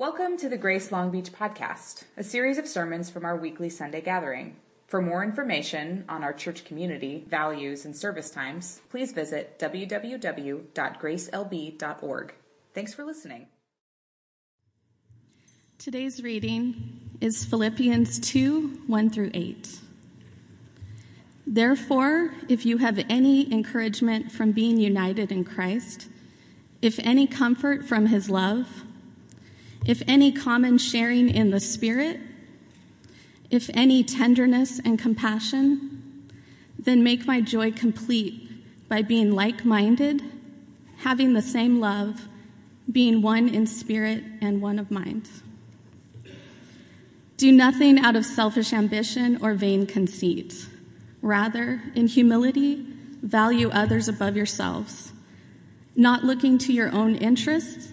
Welcome to the Grace Long Beach podcast, a series of sermons from our weekly Sunday gathering. For more information on our church community, values, and service times, please visit www.gracelb.org. Thanks for listening. Today's reading is Philippians 2, 1 through 8. Therefore, if you have any encouragement from being united in Christ, if any comfort from his love, if any common sharing in the Spirit, if any tenderness and compassion, then make my joy complete by being like-minded, having the same love, being one in spirit and one of mind. Do nothing out of selfish ambition or vain conceit. Rather, in humility, value others above yourselves, not looking to your own interests,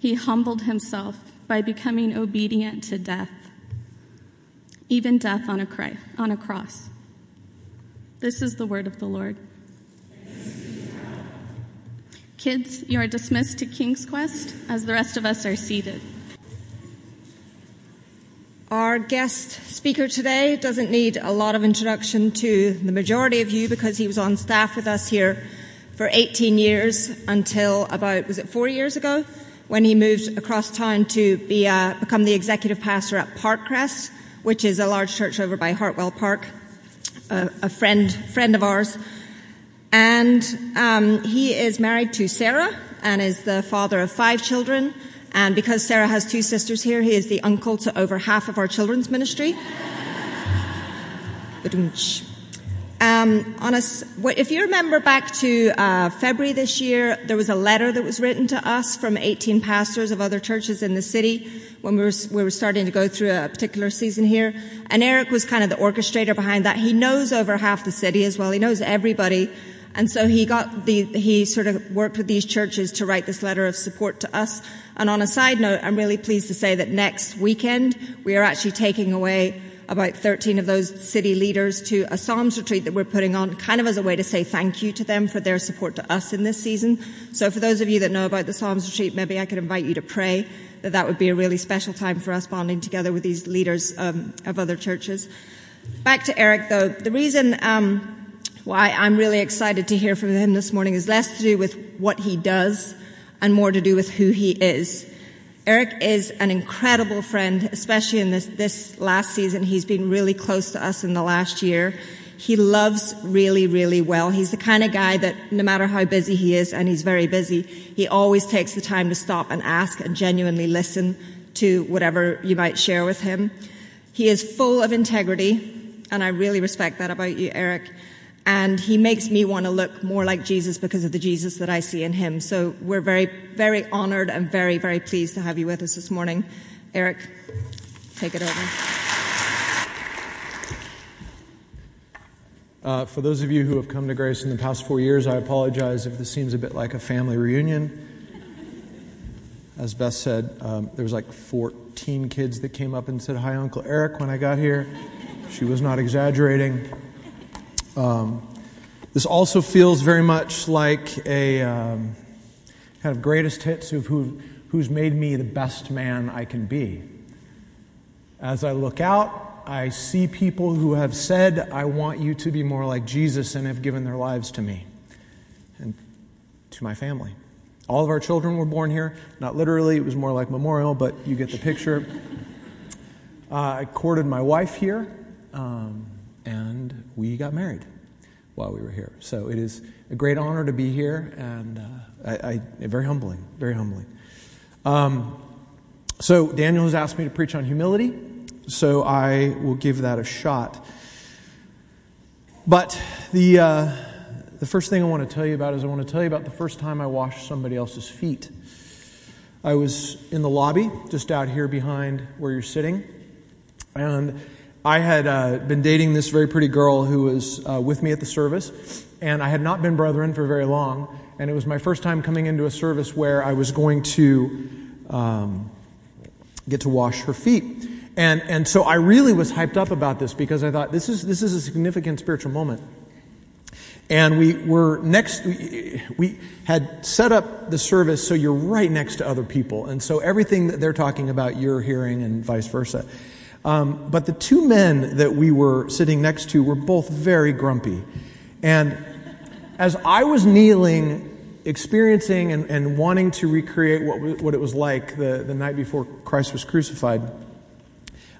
he humbled himself by becoming obedient to death, even death on a cross. This is the word of the Lord. Thanks be to God. Kids, you are dismissed to King's Quest as the rest of us are seated. Our guest speaker today doesn't need a lot of introduction to the majority of you because he was on staff with us here for 18 years until about, 4 years ago? When he moved across town to become the executive pastor at Parkcrest, which is a large church over by Hartwell Park, a friend of ours. And he is married to Sarah and is the father of 5 children. And because Sarah has 2 sisters here, he is the uncle to over half of our children's ministry. If you remember back to February this year, there was a letter that was written to us from 18 pastors of other churches in the city when we were starting to go through a particular season here. And Eric was kind of the orchestrator behind that. He knows over half the city as well. He knows everybody. And so he sort of worked with these churches to write this letter of support to us. And on a side note, I'm really pleased to say that next weekend we are actually taking away about 13 of those city leaders to a Psalms retreat that we're putting on kind of as a way to say thank you to them for their support to us in this season. So for those of you that know about the Psalms retreat, maybe I could invite you to pray that would be a really special time for us bonding together with these leaders of other churches. Back to Eric, though. The reason why I'm really excited to hear from him this morning is less to do with what he does and more to do with who he is. Eric is an incredible friend, especially in this last season. He's been really close to us in the last year. He loves really, really well. He's the kind of guy that no matter how busy he is, and he's very busy, he always takes the time to stop and ask and genuinely listen to whatever you might share with him. He is full of integrity, and I really respect that about you, Eric. And he makes me want to look more like Jesus because of the Jesus that I see in him. So we're very, very honored and very, very pleased to have you with us this morning. Eric, take it over. For those of you who have come to Grace in the past 4 years, I apologize if this seems a bit like a family reunion. As Beth said, there was like 14 kids that came up and said, "Hi, Uncle Eric," when I got here. She was not exaggerating. This also feels very much like a kind of greatest hits of who's made me the best man I can be. As I look out, I see people who have said, "I want you to be more like Jesus," and have given their lives to me and to my family. All of our children were born here. Not literally, it was more like memorial, but you get the picture. I courted my wife here. And we got married while we were here. So it is a great honor to be here, and very humbling, very humbling. So Daniel has asked me to preach on humility, so I will give that a shot. But the first thing I want to tell you about is the first time I washed somebody else's feet. I was in the lobby, just out here behind where you're sitting, and I had been dating this very pretty girl who was with me at the service, and I had not been brethren for very long, and it was my first time coming into a service where I was going to get to wash her feet. And so I really was hyped up about this because I thought, this is a significant spiritual moment. And we had set up the service so you're right next to other people. And so everything that they're talking about, you're hearing and vice versa. But the two men that we were sitting next to were both very grumpy. And as I was kneeling, experiencing and wanting to recreate what it was like the night before Christ was crucified,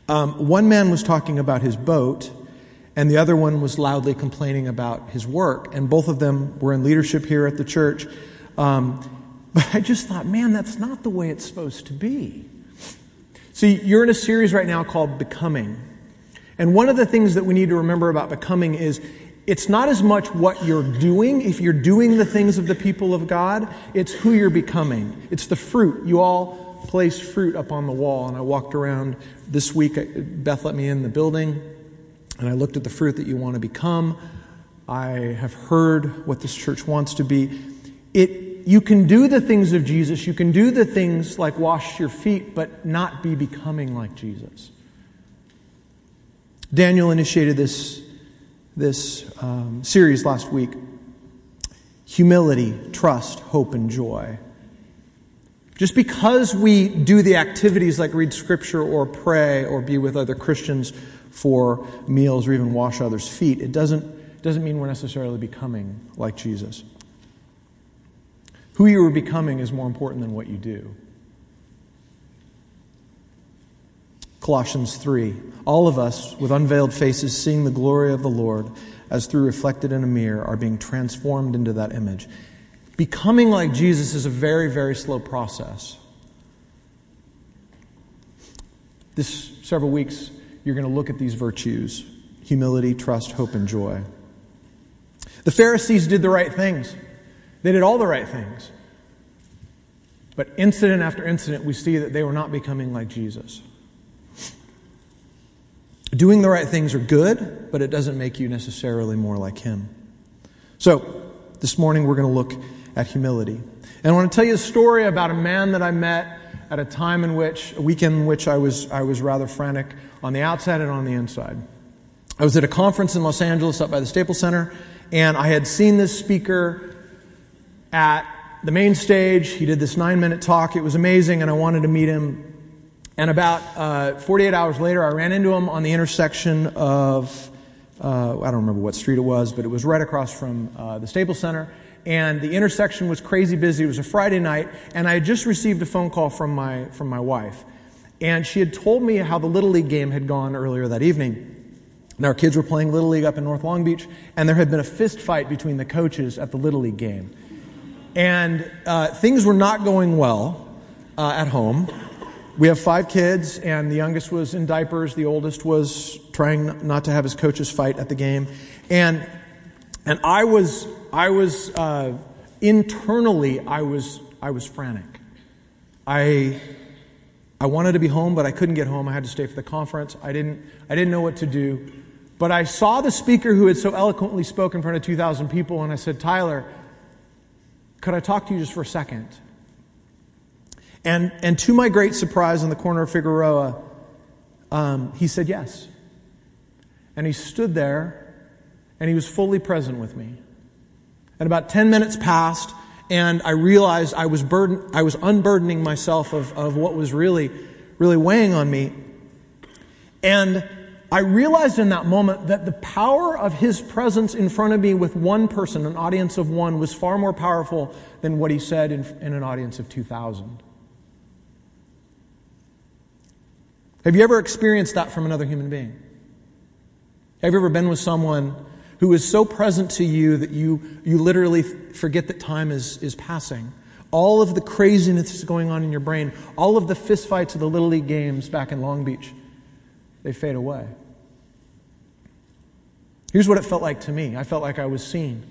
one man was talking about his boat, and the other one was loudly complaining about his work. And both of them were in leadership here at the church. But I just thought, man, that's not the way it's supposed to be. See, you're in a series right now called Becoming. And one of the things that we need to remember about Becoming is it's not as much what you're doing, if you're doing the things of the people of God, it's who you're becoming. It's the fruit. You all place fruit up on the wall, and I walked around this week. Beth let me in the building, and I looked at the fruit that you want to become. I have heard what this church wants to be. You can do the things of Jesus. You can do the things like wash your feet, but not be becoming like Jesus. Daniel initiated this series last week: humility, trust, hope, and joy. Just because we do the activities like read scripture or pray or be with other Christians for meals or even wash others' feet, it doesn't mean we're necessarily becoming like Jesus. Who you are becoming is more important than what you do. Colossians 3, all of us with unveiled faces seeing the glory of the Lord as through reflected in a mirror are being transformed into that image. Becoming like Jesus is a very, very slow process. This several weeks, you're going to look at these virtues: humility, trust, hope, and joy. The Pharisees did the right things. They did all the right things. But incident after incident, we see that they were not becoming like Jesus. Doing the right things are good, but it doesn't make you necessarily more like Him. So, this morning we're going to look at humility. And I want to tell you a story about a man that I met at a time in which, a weekend in which I was rather frantic on the outside and on the inside. I was at a conference in Los Angeles up by the Staples Center, and I had seen this speaker at the main stage. He did this 9-minute talk. It was amazing, and I wanted to meet him. And about 48 hours later, I ran into him on the intersection of I don't remember what street it was, but it was right across from the Staples Center. And the intersection was crazy busy. It was a Friday night, and I had just received a phone call from my wife. And she had told me how the Little League game had gone earlier that evening. And our kids were playing Little League up in North Long Beach, and there had been a fist fight between the coaches at the Little League game. And things were not going well at home. We have 5 kids, and the youngest was in diapers. The oldest was trying not to have his coaches fight at the game, and I was internally I was frantic. I wanted to be home, but I couldn't get home. I had to stay for the conference. I didn't know what to do, but I saw the speaker who had so eloquently spoken in front of 2,000 people, and I said, "Tyler, could I talk to you just for a second?" And to my great surprise, in the corner of Figueroa, he said yes. And he stood there, and he was fully present with me. And about 10 minutes passed, and I realized I was unburdening myself of what was really, really weighing on me. And I realized in that moment that the power of his presence in front of me with one person, an audience of one, was far more powerful than what he said in an audience of 2,000. Have you ever experienced that from another human being? Have you ever been with someone who is so present to you that you literally forget that time is passing? All of the craziness that's going on in your brain, all of the fistfights of the Little League games back in Long Beach, they fade away. Here's what it felt like to me. I felt like I was seen.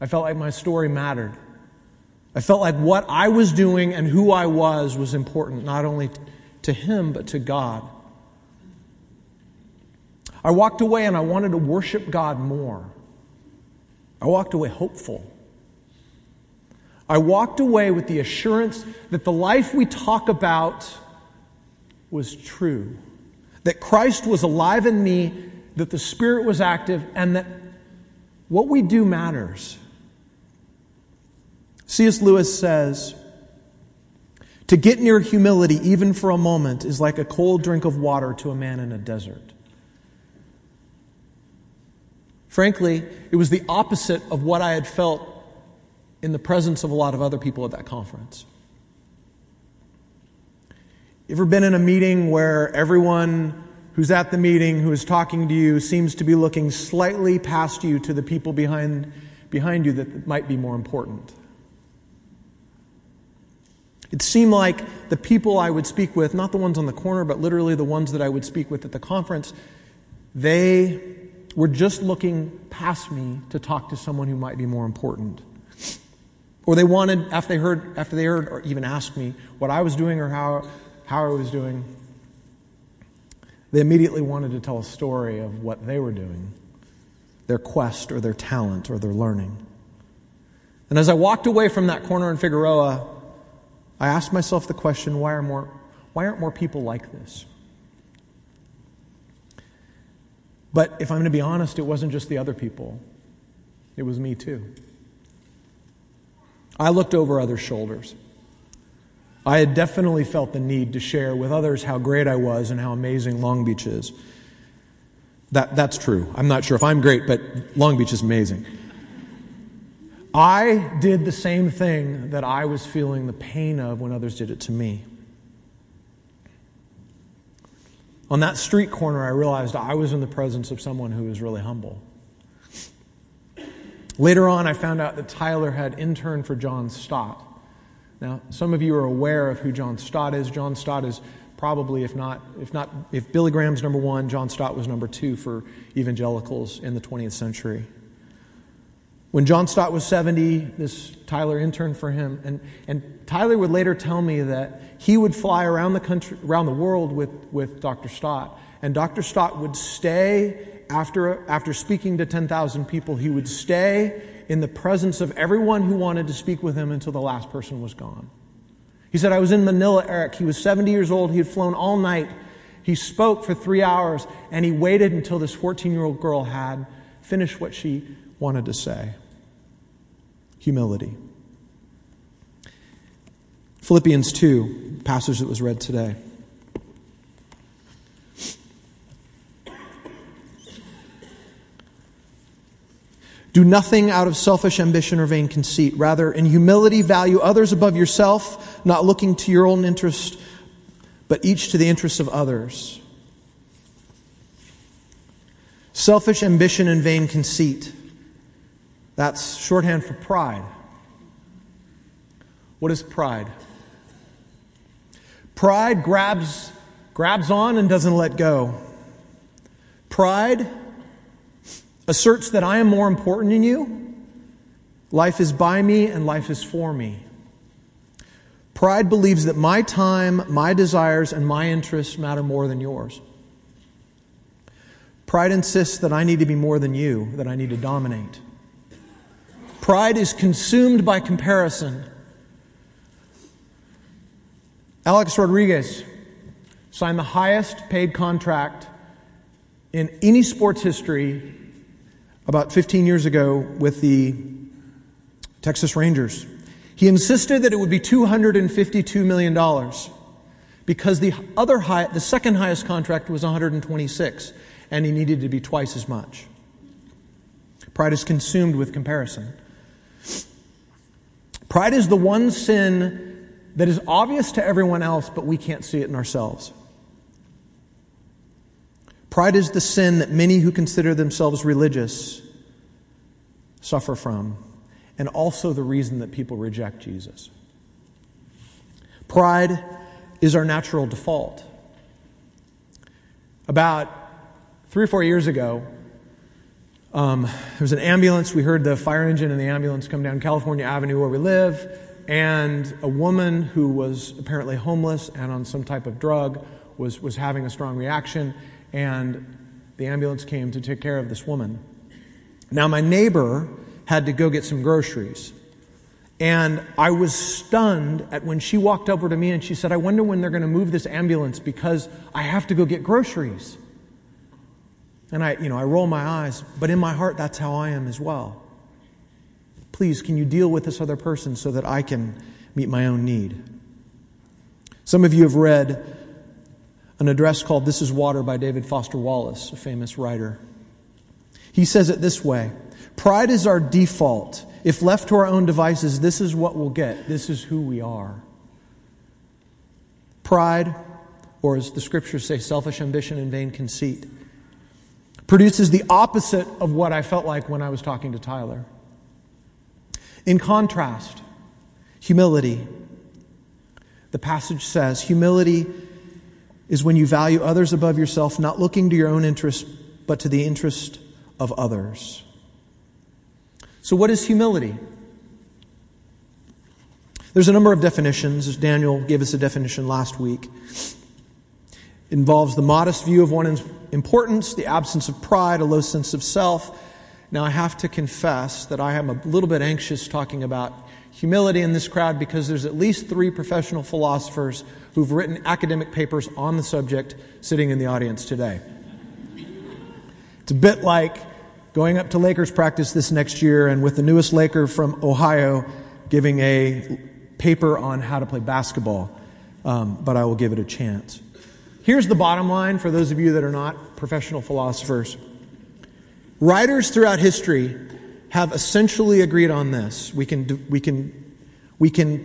I felt like my story mattered. I felt like what I was doing and who I was important, not only to him, but to God. I walked away and I wanted to worship God more. I walked away hopeful. I walked away with the assurance that the life we talk about was true, that Christ was alive in me, that the Spirit was active, and that what we do matters. C.S. Lewis says, "To get near humility, even for a moment, is like a cold drink of water to a man in a desert." Frankly, it was the opposite of what I had felt in the presence of a lot of other people at that conference. You ever been in a meeting where everyone who's at the meeting, who is talking to you, seems to be looking slightly past you to the people behind you that might be more important? It seemed like the people I would speak with, not the ones on the corner, but literally the ones that I would speak with at the conference, they were just looking past me to talk to someone who might be more important. Or they wanted, after they heard or even asked me what I was doing or how I was doing, they immediately wanted to tell a story of what they were doing, their quest or their talent or their learning. And as I walked away from that corner in Figueroa, I asked myself the question, why aren't more people like this? But if I'm going to be honest, it wasn't just the other people. It was me too. I looked over other shoulders. I had definitely felt the need to share with others how great I was and how amazing Long Beach is. That's true. I'm not sure if I'm great, but Long Beach is amazing. I did the same thing that I was feeling the pain of when others did it to me. On that street corner, I realized I was in the presence of someone who was really humble. Later on, I found out that Tyler had interned for John Stott. Now, some of you are aware of who John Stott is. John Stott is probably, if Billy Graham's number one, John Stott was number two for evangelicals in the 20th century. When John Stott was 70, this Tyler interned for him, and Tyler would later tell me that he would fly around the country, around the world with Dr. Stott, and Dr. Stott would stay after speaking to 10,000 people. He would stay in the presence of everyone who wanted to speak with him until the last person was gone. He said, "I was in Manila, Eric. He was 70 years old. He had flown all night. He spoke for 3 hours, and he waited until this 14-year-old girl had finished what she wanted to say." Humility. Philippians 2, passage that was read today. "Do nothing out of selfish ambition or vain conceit. Rather, in humility, value others above yourself, not looking to your own interest, but each to the interests of others." Selfish ambition and vain conceit. That's shorthand for pride. What is pride? Pride grabs on and doesn't let go. Pride asserts that I am more important than you. Life is by me and life is for me. Pride believes that my time, my desires, and my interests matter more than yours. Pride insists that I need to be more than you, that I need to dominate. Pride is consumed by comparison. Alex Rodriguez signed the highest paid contract in any sports history about 15 years ago with the Texas Rangers. He insisted that it would be $252 million because the second highest contract was $126 million, and he needed to be twice as much. Pride is consumed with comparison. Pride is the one sin that is obvious to everyone else, but we can't see it in ourselves. Pride is the sin that many who consider themselves religious suffer from, and also the reason that people reject Jesus. Pride is our natural default. About 3 or 4 years ago, there was an ambulance. We heard the fire engine and the ambulance come down California Avenue where we live. and a woman who was apparently homeless and on some type of drug was having a strong reaction, and the ambulance came to take care of this woman. Now, my neighbor had to go get some groceries, and I was stunned at when she walked over to me and she said, "I wonder when they're going to move this ambulance because I have to go get groceries." And I roll my eyes, but in my heart, that's how I am as well. Please, can you deal with this other person so that I can meet my own need? Some of you have read an address called This is Water by David Foster Wallace, a famous writer. He says it this way: pride is our default. If left to our own devices, this is what we'll get. This is who we are. Pride, or as the scriptures say, selfish ambition and vain conceit, produces the opposite of what I felt like when I was talking to Tyler. In contrast, humility. The passage says, humility is when you value others above yourself, not looking to your own interests, but to the interest of others. So what is humility? There's a number of definitions, as Daniel gave us a definition last week. It involves the modest view of one's importance, the absence of pride, a low sense of self. Now, I have to confess that I am a little bit anxious talking about humility in this crowd because there's at least 3 professional philosophers who've written academic papers on the subject sitting in the audience today. It's a bit like going up to Lakers practice this next year and with the newest Laker from Ohio giving a paper on how to play basketball, but I will give it a chance. Here's the bottom line for those of you that are not professional philosophers. Writers throughout history have essentially agreed on this. We can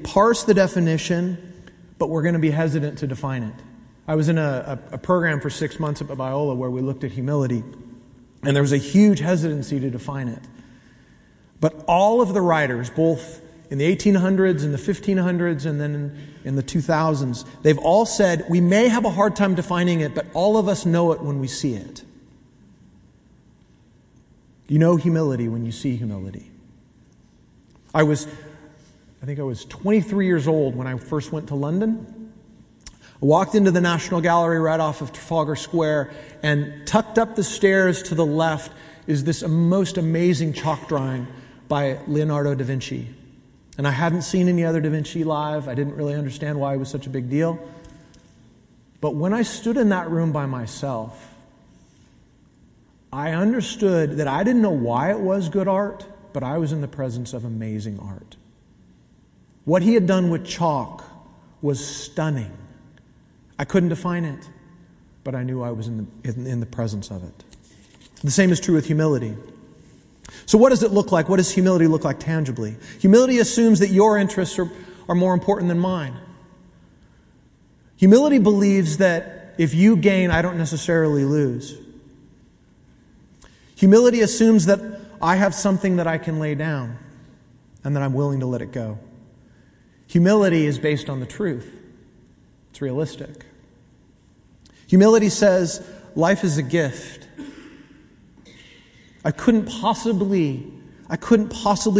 parse the definition, but we're going to be hesitant to define it. I was in a program for 6 months up at Biola where we looked at humility, and there was a huge hesitancy to define it. But all of the writers, both in the 1800s and the 1500s and then in the 2000s, they've all said, we may have a hard time defining it, but all of us know it when we see it. You know humility when you see humility. I think I was 23 years old when I first went to London. I walked into the National Gallery right off of Trafalgar Square, and tucked up the stairs to the left is this most amazing chalk drawing by Leonardo da Vinci. And I hadn't seen any other da Vinci live. I didn't really understand why it was such a big deal. But when I stood in that room by myself, I understood that I didn't know why it was good art, but I was in the presence of amazing art. What he had done with chalk was stunning. I couldn't define it, but I knew I was in the presence of it. The same is true with humility. So what does it look like? What does humility look like tangibly? Humility assumes that your interests are more important than mine. Humility believes that if you gain, I don't necessarily lose. Humility assumes that I have something that I can lay down and that I'm willing to let it go. Humility is based on the truth. It's realistic. Humility says, life is a gift. I couldn't possibly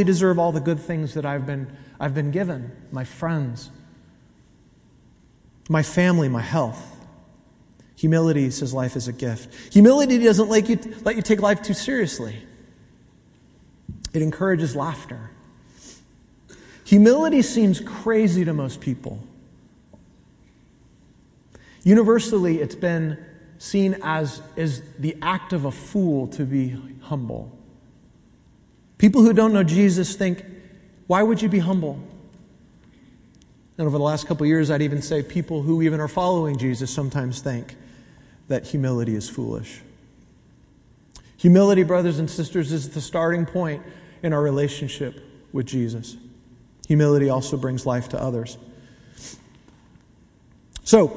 deserve all the good things that I've been given. My friends, my family, my health. Humility says life is a gift. Humility doesn't let you take life too seriously. It encourages laughter. Humility seems crazy to most people. Universally, it's been seen as the act of a fool to be humble. People who don't know Jesus think, why would you be humble? And over the last couple of years, I'd even say people who even are following Jesus sometimes think that humility is foolish. Humility, brothers and sisters, is the starting point in our relationship with Jesus. Humility also brings life to others. So,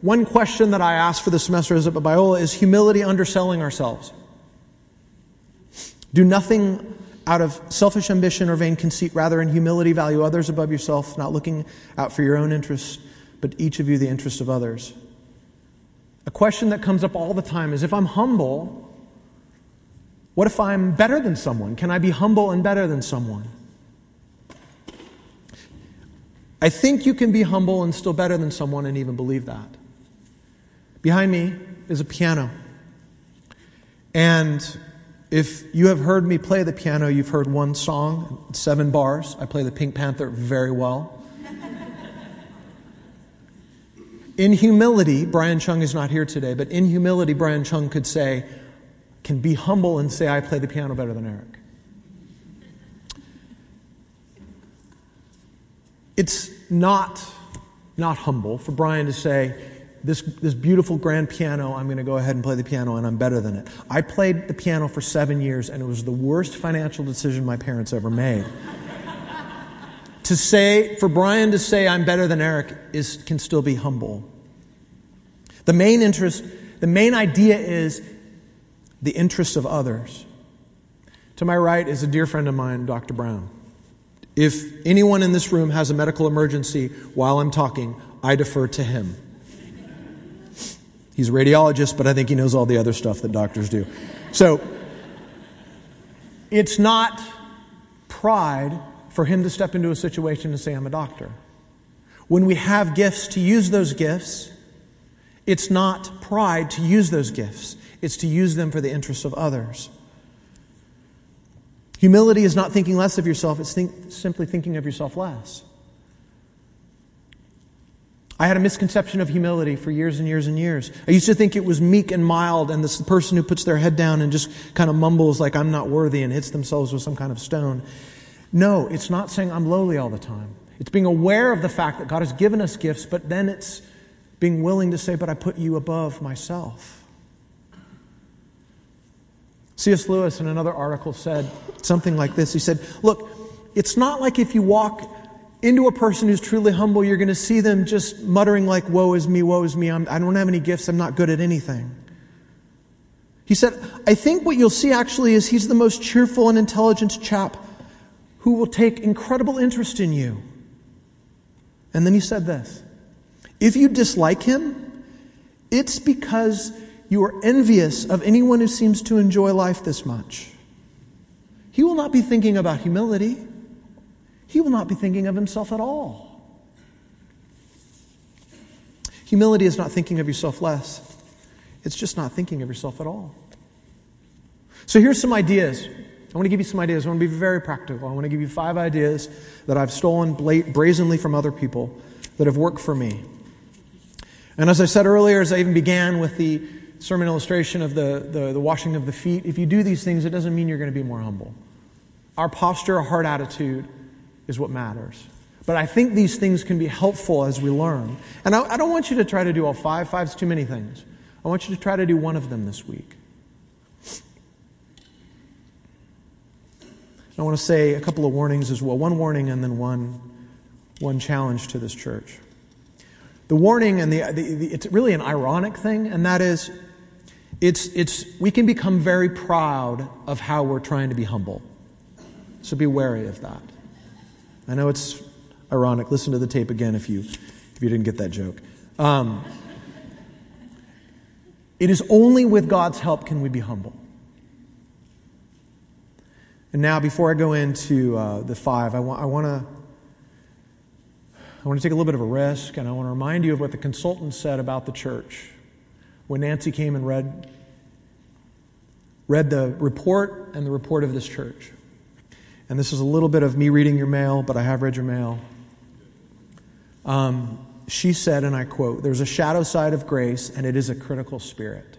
one question that I asked for this semester is at Biola is humility underselling ourselves. Do nothing out of selfish ambition or vain conceit. Rather, in humility, value others above yourself, not looking out for your own interests, but each of you the interests of others. A question that comes up all the time is, if I'm humble, what if I'm better than someone? Can I be humble and better than someone? I think you can be humble and still better than someone and even believe that. Behind me is a piano. And if you have heard me play the piano, you've heard one song, 7 bars. I play the Pink Panther very well. In humility, Brian Chung is not here today, but in humility, Brian Chung could say, can be humble and say, I play the piano better than Eric. It's not humble for Brian to say, this beautiful grand piano, I'm going to go ahead and play the piano and I'm better than it. I played the piano for 7 years and it was the worst financial decision my parents ever made. For Brian to say I'm better than Eric can still be humble. The main idea is the interests of others. To my right is a dear friend of mine, Dr. Brown. If anyone in this room has a medical emergency while I'm talking, I defer to him. He's a radiologist, but I think he knows all the other stuff that doctors do. So it's not pride for him to step into a situation and say, I'm a doctor. When we have gifts, to use those gifts, it's not pride to use those gifts. It's to use them for the interests of others. Humility is not thinking less of yourself. It's simply thinking of yourself less. I had a misconception of humility for years and years and years. I used to think it was meek and mild and this person who puts their head down and just kind of mumbles like I'm not worthy and hits themselves with some kind of stone. No, it's not saying I'm lowly all the time. It's being aware of the fact that God has given us gifts, but then it's being willing to say, but I put you above myself. C.S. Lewis in another article said something like this. He said, look, it's not like if you walk into a person who's truly humble, you're going to see them just muttering like, woe is me, I don't have any gifts, I'm not good at anything. He said, I think what you'll see actually is he's the most cheerful and intelligent chap who will take incredible interest in you. And then he said this, if you dislike him, it's because you are envious of anyone who seems to enjoy life this much. He will not be thinking about humility. He will not be thinking of himself at all. Humility is not thinking of yourself less. It's just not thinking of yourself at all. So here's some ideas. I want to give you some ideas. I want to be very practical. I want to give you 5 ideas that I've stolen brazenly from other people that have worked for me. And as I said earlier, as I even began with the sermon illustration of the washing of the feet, if you do these things, it doesn't mean you're going to be more humble. Our posture, our heart attitude is what matters. But I think these things can be helpful as we learn. And I don't want you to try to do all 5. 5's too many things. I want you to try to do one of them this week. I want to say a couple of warnings as well. One warning and then one challenge to this church. The warning, and it's really an ironic thing, and that is we can become very proud of how we're trying to be humble. So be wary of that. I know it's ironic. Listen to the tape again if you didn't get that joke. It is only with God's help can we be humble. And now, before I go into the 5, I want to take a little bit of a risk, and I want to remind you of what the consultant said about the church when Nancy came and read the report and the report of this church. And this is a little bit of me reading your mail, but I have read your mail. She said, and I quote, there's a shadow side of grace, and it is a critical spirit.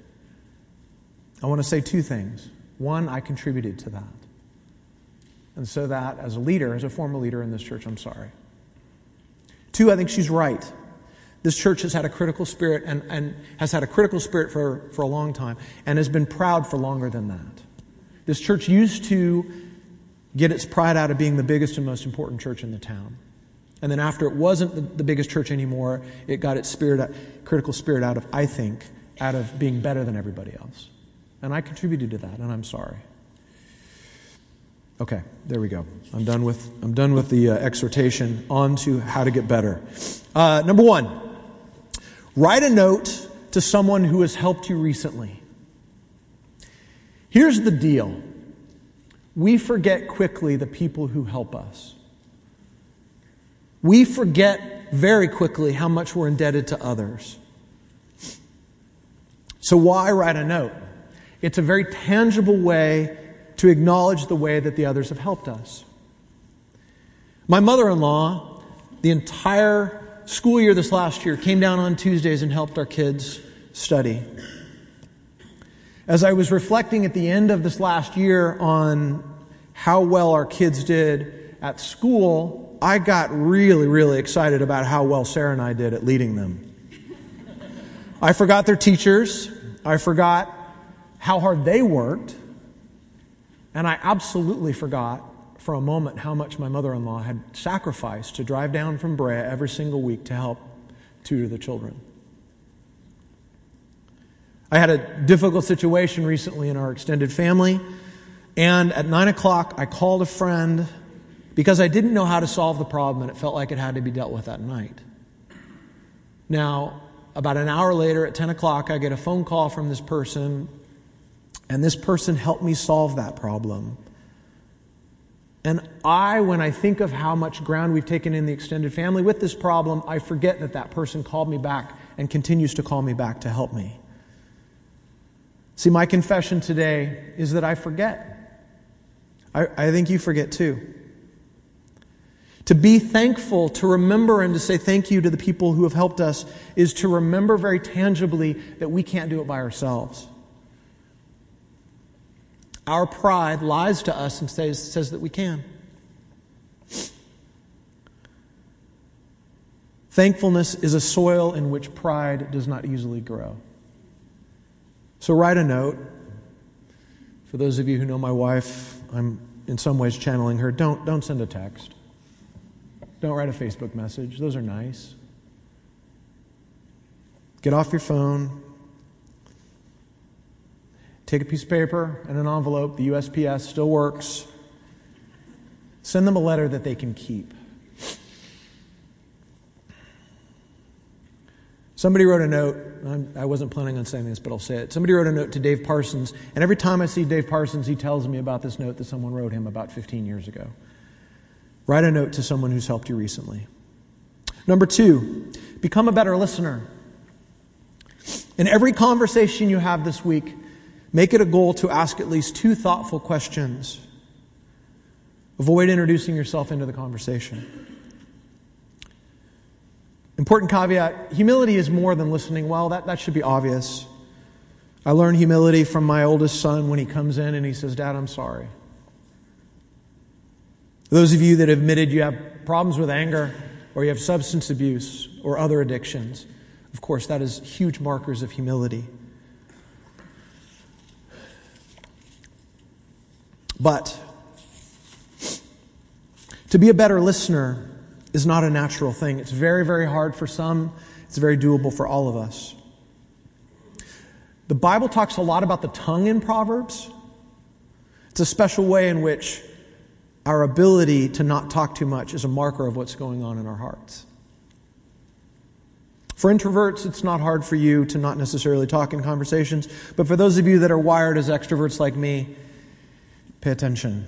I want to say 2 things. 1, I contributed to that. And so that, as a leader, as a former leader in this church, I'm sorry. 2, I think she's right. This church has had a critical spirit and has had a critical spirit for a long time and has been proud for longer than that. This church used to get its pride out of being the biggest and most important church in the town. And then after it wasn't the biggest church anymore, it got its critical spirit out of being better than everybody else. And I contributed to that, and I'm sorry. Okay, there we go. I'm done with the exhortation on to how to get better. Number 1, write a note to someone who has helped you recently. Here's the deal. We forget quickly the people who help us. We forget very quickly how much we're indebted to others. So why write a note? It's a very tangible way to acknowledge the way that the others have helped us. My mother-in-law, the entire school year this last year, came down on Tuesdays and helped our kids study. As I was reflecting at the end of this last year on how well our kids did at school, I got really, really excited about how well Sarah and I did at leading them. I forgot their teachers. I forgot how hard they worked. And I absolutely forgot for a moment how much my mother-in-law had sacrificed to drive down from Brea every single week to help tutor the children. I had a difficult situation recently in our extended family, and at 9 o'clock I called a friend because I didn't know how to solve the problem, and it felt like it had to be dealt with that night. Now, about an hour later at 10 o'clock, I get a phone call from this person, and this person helped me solve that problem. And when I think of how much ground we've taken in the extended family with this problem, I forget that that person called me back and continues to call me back to help me. See, my confession today is that I forget. I think you forget too. To be thankful, to remember, and to say thank you to the people who have helped us is to remember very tangibly that we can't do it by ourselves. Our pride lies to us and says that we can. Thankfulness is a soil in which pride does not easily grow. So write a note. For those of you who know my wife, I'm in some ways channeling her. Don't send a text. Don't write a Facebook message. Those are nice. Get off your phone. Take a piece of paper and an envelope. The USPS still works. Send them a letter that they can keep. Somebody wrote a note. I wasn't planning on saying this, but I'll say it. Somebody wrote a note to Dave Parsons, and every time I see Dave Parsons, he tells me about this note that someone wrote him about 15 years ago. Write a note to someone who's helped you recently. Number 2, become a better listener. In every conversation you have this week, make it a goal to ask at least 2 thoughtful questions. Avoid introducing yourself into the conversation. Important caveat, humility is more than listening well. That should be obvious. I learn humility from my oldest son when he comes in and he says, "Dad, I'm sorry." Those of you that have admitted you have problems with anger or you have substance abuse or other addictions, of course, that is huge markers of humility. But to be a better listener is not a natural thing. It's very, very hard for some. It's very doable for all of us. The Bible talks a lot about the tongue in Proverbs. It's a special way in which our ability to not talk too much is a marker of what's going on in our hearts. For introverts, it's not hard for you to not necessarily talk in conversations, but for those of you that are wired as extroverts like me, pay attention.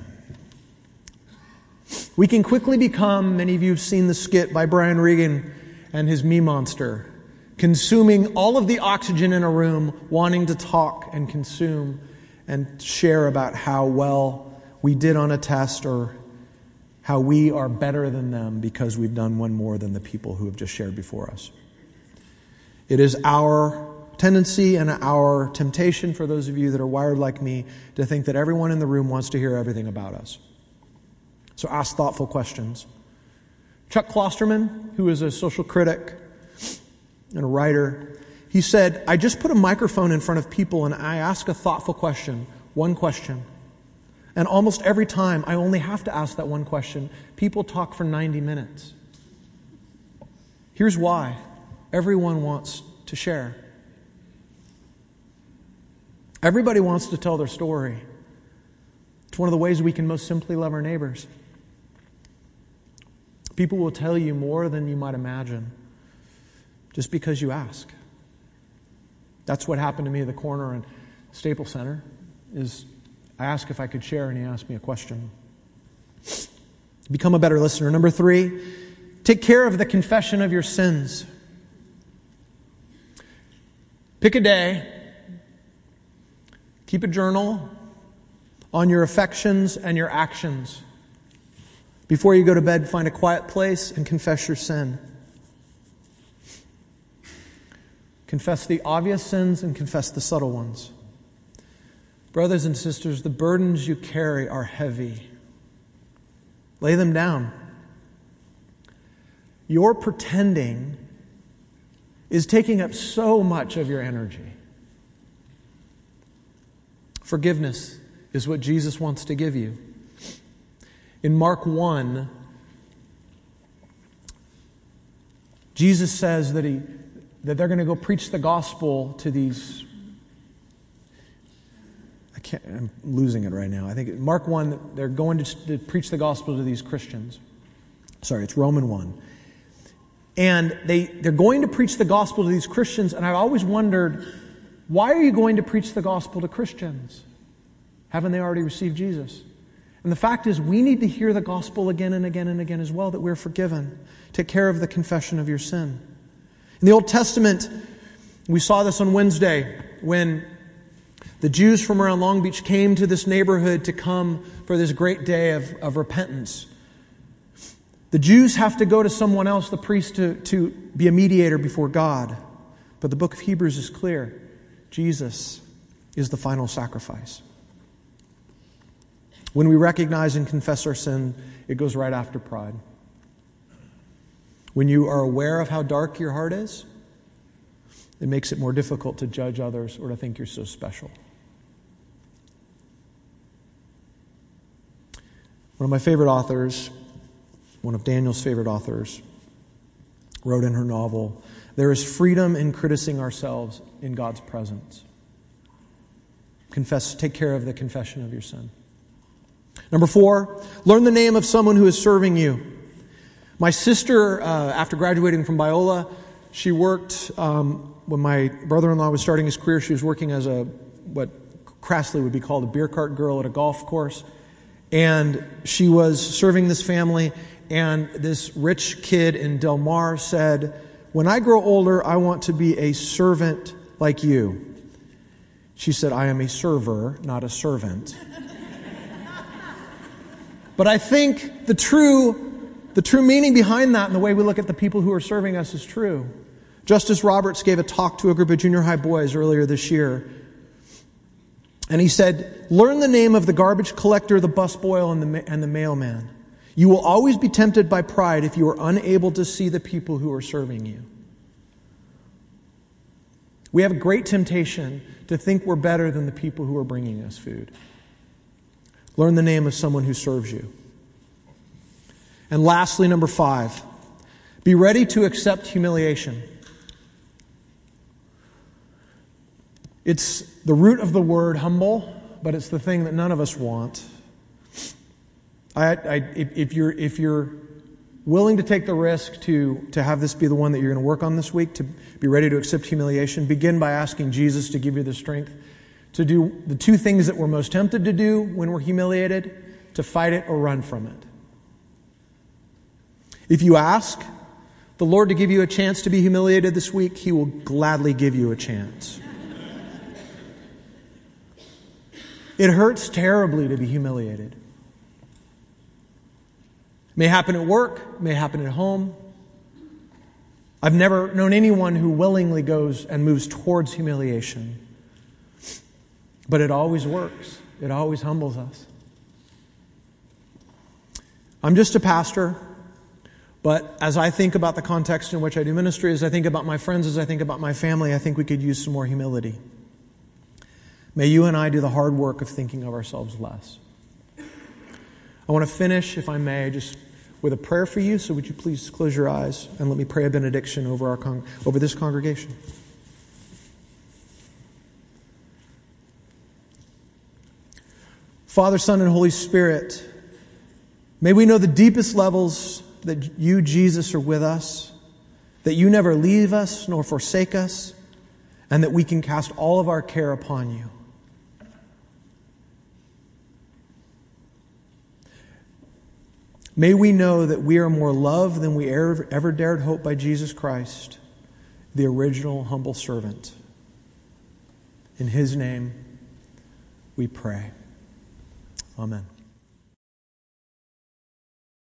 We can quickly become, many of you have seen the skit by Brian Regan and his Me Monster, consuming all of the oxygen in a room, wanting to talk and consume and share about how well we did on a test or how we are better than them because we've done one more than the people who have just shared before us. It is our tendency and our temptation, for those of you that are wired like me, to think that everyone in the room wants to hear everything about us. So ask thoughtful questions. Chuck Klosterman, who is a social critic and a writer, he said, "I just put a microphone in front of people and I ask a thoughtful question, one question. And almost every time I only have to ask that one question, people talk for 90 minutes. Here's why. Everyone wants to share. Everybody wants to tell their story. It's one of the ways we can most simply love our neighbors. People will tell you more than you might imagine just because you ask." That's what happened to me at the corner in Staples Center, is I asked if I could share and he asked me a question. Become a better listener. Number 3, Take care of the confession of your sins. Pick a day. Keep a journal on your affections and your actions. Before you go to bed, find a quiet place and confess your sin. Confess the obvious sins and confess the subtle ones. Brothers and sisters, the burdens you carry are heavy. Lay them down. Your pretending is taking up so much of your energy. Forgiveness is what Jesus wants to give you. In Mark 1, Jesus says that they're going to go preach the gospel to these... I'm losing it right now. I think Mark 1, they're going to preach the gospel to these Christians. Sorry, it's Roman 1. And they're going to preach the gospel to these Christians, and I've always wondered, why are you going to preach the gospel to Christians? Haven't they already received Jesus? And the fact is, we need to hear the gospel again and again and again as well, that we're forgiven. Take care of the confession of your sin. In the Old Testament, we saw this on Wednesday, when the Jews from around Long Beach came to this neighborhood to come for this great day of repentance. The Jews have to go to someone else, the priest, to be a mediator before God. But the book of Hebrews is clear. Jesus is the final sacrifice. When we recognize and confess our sin, it goes right after pride. When you are aware of how dark your heart is, it makes it more difficult to judge others or to think you're so special. One of my favorite authors, one of Daniel's favorite authors, wrote in her novel, "There is freedom in criticizing ourselves in God's presence." Confess, take care of the confession of your sin. Number 4, learn the name of someone who is serving you. My sister, after graduating from Biola, she worked, when my brother-in-law was starting his career, she was working as what crassly would be called a beer cart girl at a golf course. And she was serving this family, and this rich kid in Del Mar said, "When I grow older, I want to be a servant like you." She said, "I am a server, not a servant." But I think the true meaning behind that and the way we look at the people who are serving us is true. Justice Roberts gave a talk to a group of junior high boys earlier this year. And he said, "Learn the name of the garbage collector, the busboy, and the mailman. You will always be tempted by pride if you are unable to see the people who are serving you." We have a great temptation to think we're better than the people who are bringing us food. Learn the name of someone who serves you. And lastly, number 5, be ready to accept humiliation. It's the root of the word humble, but it's the thing that none of us want. If you're willing to take the risk to have this be the one that you're going to work on this week, to be ready to accept humiliation, begin by asking Jesus to give you the strength to do the 2 things that we're most tempted to do when we're humiliated: to fight it or run from it. If you ask the Lord to give you a chance to be humiliated this week, He will gladly give you a chance. It hurts terribly to be humiliated. It may happen at work, it may happen at home. I've never known anyone who willingly goes and moves towards humiliation. But it always works. It always humbles us. I'm just a pastor. But as I think about the context in which I do ministry, as I think about my friends, as I think about my family, I think we could use some more humility. May you and I do the hard work of thinking of ourselves less. I want to finish, if I may, just with a prayer for you. So would you please close your eyes and let me pray a benediction over over this congregation. Father, Son, and Holy Spirit, may we know the deepest levels that you, Jesus, are with us, that you never leave us nor forsake us, and that we can cast all of our care upon you. May we know that we are more loved than we ever dared hope by Jesus Christ, the original humble servant. In his name, we pray. Amen.